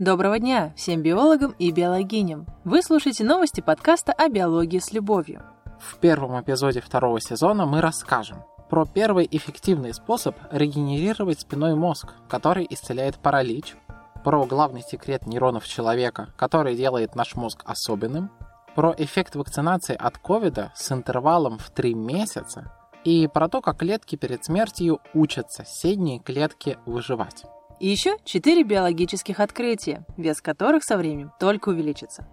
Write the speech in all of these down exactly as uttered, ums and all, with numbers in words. Доброго дня всем биологам и биологиням! Вы слушаете новости подкаста о биологии с любовью. В первом эпизоде второго сезона мы расскажем про первый эффективный способ регенерировать спинной мозг, который исцеляет паралич, про главный секрет нейронов человека, который делает наш мозг особенным, про эффект вакцинации от ковида с интервалом в три месяца и про то, как клетки перед смертью учат соседние клетки выживать. И еще четыре биологических открытия, вес которых со временем только увеличится.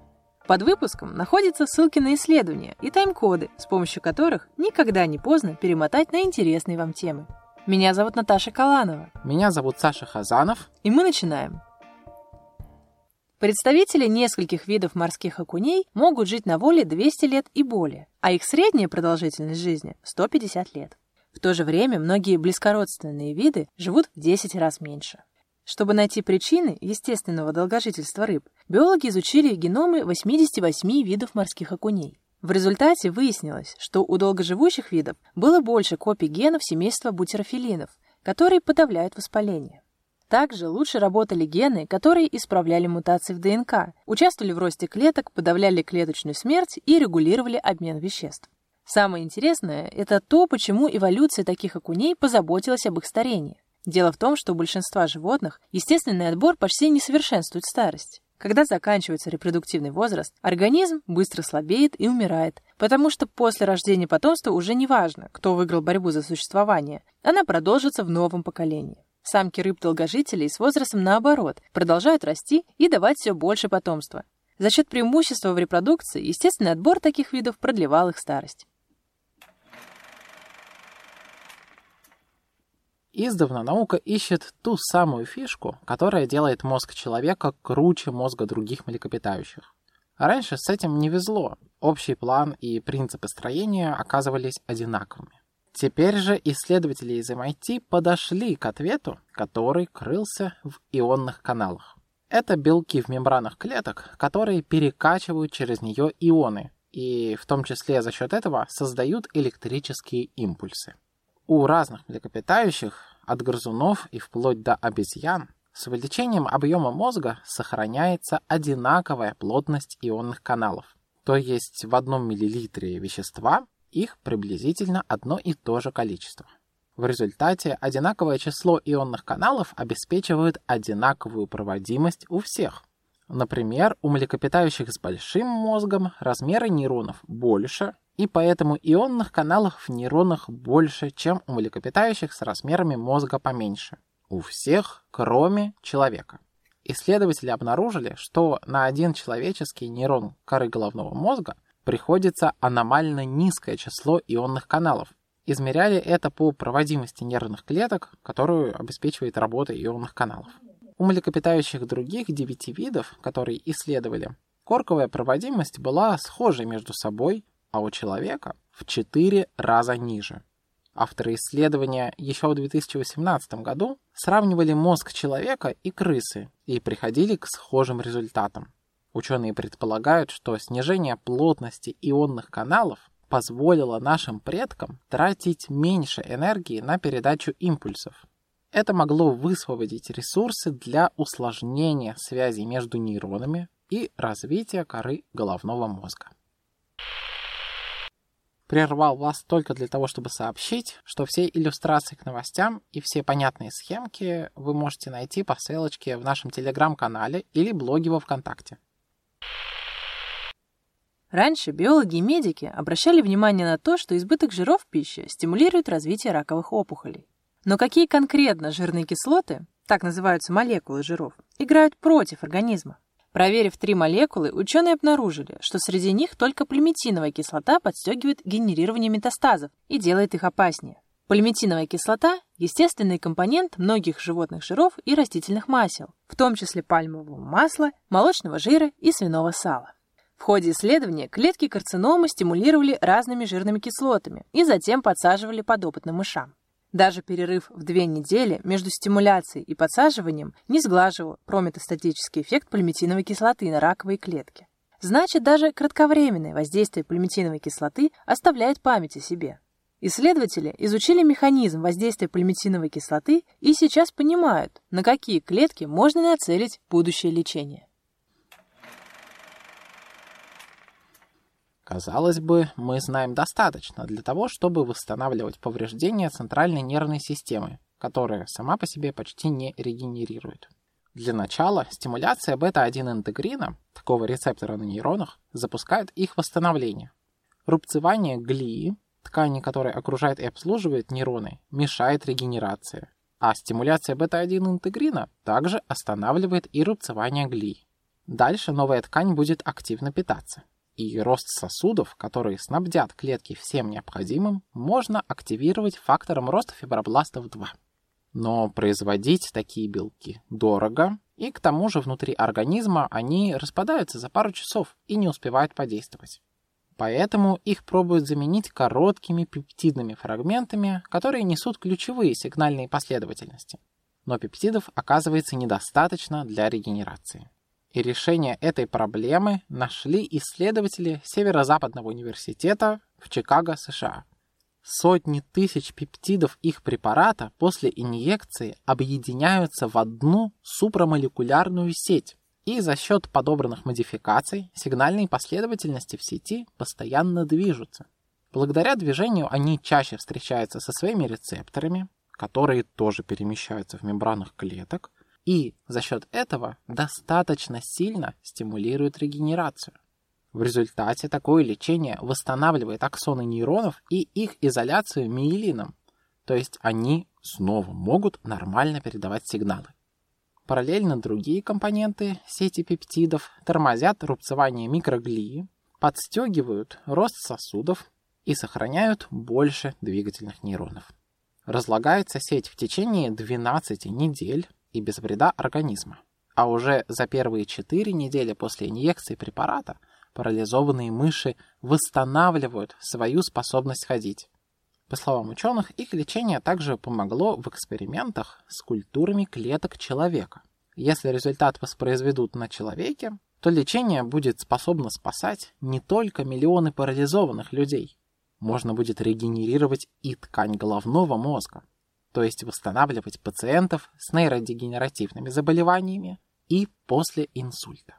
Под выпуском находятся ссылки на исследования и тайм-коды, с помощью которых никогда не поздно перемотать на интересные вам темы. Меня зовут Наташа Каланова. Меня зовут Саша Хазанов. И мы начинаем. Представители нескольких видов морских окуней могут жить на воле двести лет и более, а их средняя продолжительность жизни – сто пятьдесят лет. В то же время многие близкородственные виды живут в десять раз меньше. Чтобы найти причины естественного долгожительства рыб, биологи изучили геномы восемьдесят восемь видов морских окуней. В результате выяснилось, что у долгоживущих видов было больше копий генов семейства бутерофилинов, которые подавляют воспаление. Также лучше работали гены, которые исправляли мутации в ДНК, участвовали в росте клеток, подавляли клеточную смерть и регулировали обмен веществ. Самое интересное – это то, почему эволюция таких окуней позаботилась об их старении. Дело в том, что у большинства животных естественный отбор почти не совершенствует старость. Когда заканчивается репродуктивный возраст, организм быстро слабеет и умирает, потому что после рождения потомства уже не важно, кто выиграл борьбу за существование, она продолжится в новом поколении. Самки рыб-долгожителей с возрастом наоборот продолжают расти и давать все больше потомства. За счет преимущества в репродукции естественный отбор таких видов продлевал их старость. Издавна наука ищет ту самую фишку, которая делает мозг человека круче мозга других млекопитающих. Раньше с этим не везло, общий план и принципы строения оказывались одинаковыми. Теперь же исследователи из эм ай ти подошли к ответу, который крылся в ионных каналах. Это белки в мембранах клеток, которые перекачивают через нее ионы, и в том числе за счет этого создают электрические импульсы. У разных млекопитающих, от грызунов и вплоть до обезьян, с увеличением объема мозга сохраняется одинаковая плотность ионных каналов. То есть в одном миллилитре вещества их приблизительно одно и то же количество. В результате одинаковое число ионных каналов обеспечивает одинаковую проводимость у всех. Например, у млекопитающих с большим мозгом размеры нейронов больше, и поэтому ионных каналов в нейронах больше, чем у млекопитающих с размерами мозга поменьше. У всех, кроме человека. Исследователи обнаружили, что на один человеческий нейрон коры головного мозга приходится аномально низкое число ионных каналов. Измеряли это по проводимости нервных клеток, которую обеспечивает работа ионных каналов. У млекопитающих других девяти видов, которые исследовали, корковая проводимость была схожей между собой, а у человека в четыре раза ниже. Авторы исследования еще в две тысячи восемнадцатом году сравнивали мозг человека и крысы и приходили к схожим результатам. Ученые предполагают, что снижение плотности ионных каналов позволило нашим предкам тратить меньше энергии на передачу импульсов. Это могло высвободить ресурсы для усложнения связей между нейронами и развития коры головного мозга. Прервал вас только для того, чтобы сообщить, что все иллюстрации к новостям и все понятные схемки вы можете найти по ссылочке в нашем Telegram-канале или блоге во Вконтакте. Раньше биологи и медики обращали внимание на то, что избыток жиров в пище стимулирует развитие раковых опухолей. Но какие конкретно жирные кислоты, так называются молекулы жиров, играют против организма? Проверив три молекулы, ученые обнаружили, что среди них только пальмитиновая кислота подстегивает генерирование метастазов и делает их опаснее. Пальмитиновая кислота – естественный компонент многих животных жиров и растительных масел, в том числе пальмового масла, молочного жира и свиного сала. В ходе исследования клетки карциномы стимулировали разными жирными кислотами и затем подсаживали подопытным мышам. Даже перерыв в две недели между стимуляцией и подсаживанием не сглаживал прометастатический эффект пальмитиновой кислоты на раковые клетки. Значит, даже кратковременное воздействие пальмитиновой кислоты оставляет память о себе. Исследователи изучили механизм воздействия пальмитиновой кислоты и сейчас понимают, на какие клетки можно нацелить будущее лечение. Казалось бы, мы знаем достаточно для того, чтобы восстанавливать повреждения центральной нервной системы, которая сама по себе почти не регенерирует. Для начала стимуляция бета один интегрина, такого рецептора на нейронах, запускает их восстановление. Рубцевание глии, ткани, которая окружает и обслуживает нейроны, мешает регенерации, а стимуляция бета один интегрина также останавливает и рубцевание глии. Дальше новая ткань будет активно питаться, и рост сосудов, которые снабдят клетки всем необходимым, можно активировать фактором роста фибробластов два. Но производить такие белки дорого, и к тому же внутри организма они распадаются за пару часов и не успевают подействовать. Поэтому их пробуют заменить короткими пептидными фрагментами, которые несут ключевые сигнальные последовательности. Но пептидов оказывается недостаточно для регенерации. И решение этой проблемы нашли исследователи Северо-Западного университета в Чикаго, США. Сотни тысяч пептидов их препарата после инъекции объединяются в одну супрамолекулярную сеть, и за счет подобранных модификаций сигнальные последовательности в сети постоянно движутся. Благодаря движению они чаще встречаются со своими рецепторами, которые тоже перемещаются в мембранах клеток, и за счет этого достаточно сильно стимулируют регенерацию. В результате такое лечение восстанавливает аксоны нейронов и их изоляцию миелином, то есть они снова могут нормально передавать сигналы. Параллельно другие компоненты сети пептидов тормозят рубцевание микроглии, подстегивают рост сосудов и сохраняют больше двигательных нейронов. Разлагается сеть в течение двенадцати недель и без вреда организма, а уже за первые четыре недели после инъекции препарата парализованные мыши восстанавливают свою способность ходить. По словам ученых, их лечение также помогло в экспериментах с культурами клеток человека. Если результат воспроизведут на человеке, то лечение будет способно спасать не только миллионы парализованных людей. Можно будет регенерировать и ткань головного мозга, то есть восстанавливать пациентов с нейродегенеративными заболеваниями и после инсульта.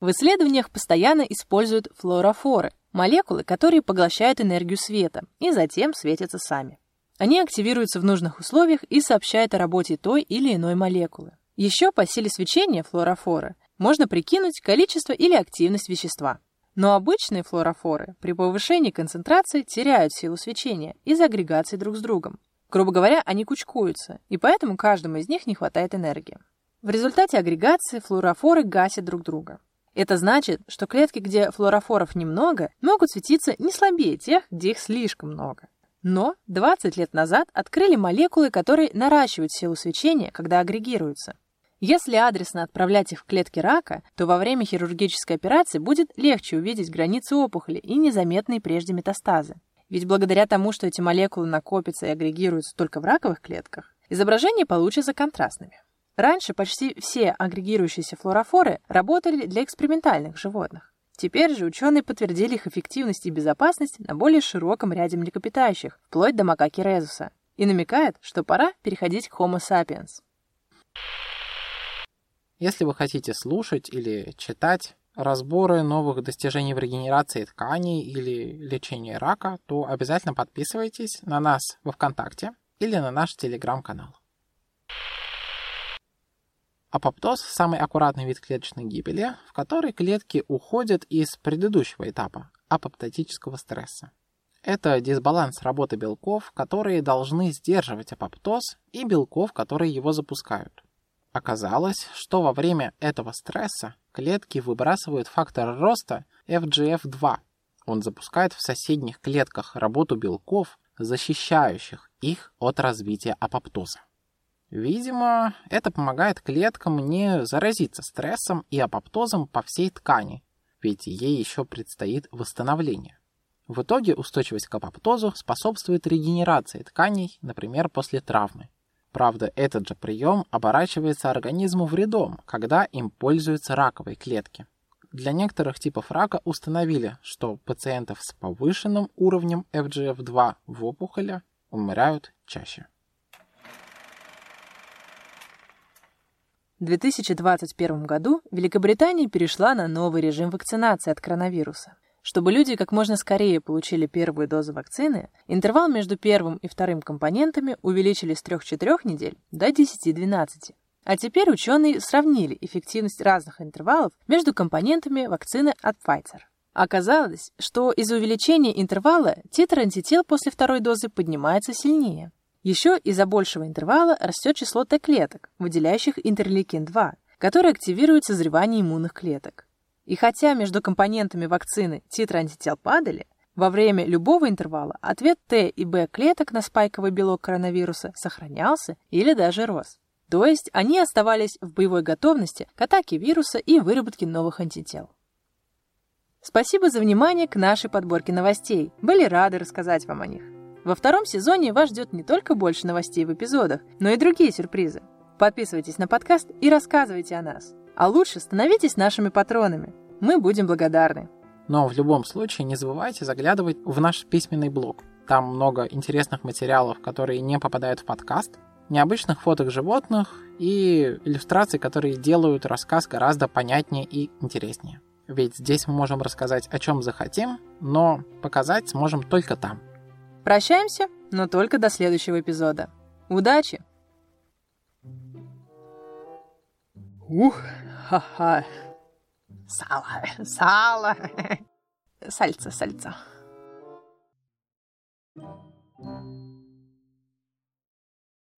В исследованиях постоянно используют флуорофоры, молекулы, которые поглощают энергию света и затем светятся сами. Они активируются в нужных условиях и сообщают о работе той или иной молекулы. Еще по силе свечения флуорофора можно прикинуть количество или активность вещества. Но обычные флуорофоры при повышении концентрации теряют силу свечения из-за агрегации друг с другом. Грубо говоря, они кучкуются, и поэтому каждому из них не хватает энергии. В результате агрегации флуорофоры гасят друг друга. Это значит, что клетки, где флуорофоров немного, могут светиться не слабее тех, где их слишком много. Но двадцать лет назад открыли молекулы, которые наращивают силу свечения, когда агрегируются. Если адресно отправлять их в клетки рака, то во время хирургической операции будет легче увидеть границы опухоли и незаметные прежде метастазы. Ведь благодаря тому, что эти молекулы накопятся и агрегируются только в раковых клетках, изображения получатся контрастными. Раньше почти все агрегирующиеся флуорофоры работали для экспериментальных животных. Теперь же ученые подтвердили их эффективность и безопасность на более широком ряде млекопитающих, вплоть до макаки резуса, и намекает, что пора переходить к Homo sapiens. Если вы хотите слушать или читать разборы новых достижений в регенерации тканей или лечении рака, то обязательно подписывайтесь на нас во Вконтакте или на наш Телеграм-канал. Апоптоз – самый аккуратный вид клеточной гибели, в который клетки уходят из предыдущего этапа – апоптотического стресса. Это дисбаланс работы белков, которые должны сдерживать апоптоз, и белков, которые его запускают. Оказалось, что во время этого стресса клетки выбрасывают фактор роста эф джи эф два. Он запускает в соседних клетках работу белков, защищающих их от развития апоптоза. Видимо, это помогает клеткам не заразиться стрессом и апоптозом по всей ткани, ведь ей еще предстоит восстановление. В итоге устойчивость к апоптозу способствует регенерации тканей, например, после травмы. Правда, этот же прием оборачивается организму вредом, когда им пользуются раковые клетки. Для некоторых типов рака установили, что пациентов с повышенным уровнем эф джи эф два в опухоли умирают чаще. В две тысячи двадцать первом году Великобритания перешла на новый режим вакцинации от коронавируса. Чтобы люди как можно скорее получили первую дозу вакцины, интервал между первым и вторым компонентами увеличили с трёх-четырёх недель до десяти-двенадцати. А теперь ученые сравнили эффективность разных интервалов между компонентами вакцины от Pfizer. Оказалось, что из-за увеличения интервала титр антител после второй дозы поднимается сильнее. Еще из-за большего интервала растет число Т-клеток, выделяющих интерлейкин два, который активирует созревание иммунных клеток. И хотя между компонентами вакцины титры антител падали, во время любого интервала ответ Т и Б клеток на спайковый белок коронавируса сохранялся или даже рос. То есть они оставались в боевой готовности к атаке вируса и выработке новых антител. Спасибо за внимание к нашей подборке новостей. Были рады рассказать вам о них. Во втором сезоне вас ждет не только больше новостей в эпизодах, но и другие сюрпризы. Подписывайтесь на подкаст и рассказывайте о нас. А лучше становитесь нашими патронами. Мы будем благодарны. Но в любом случае не забывайте заглядывать в наш письменный блог. Там много интересных материалов, которые не попадают в подкаст, необычных фоток животных и иллюстраций, которые делают рассказ гораздо понятнее и интереснее. Ведь здесь мы можем рассказать о чем захотим, но показать сможем только там. Прощаемся, но только до следующего эпизода. Удачи! Ух, ха-ха. Сало, сало. Сальца, сальца.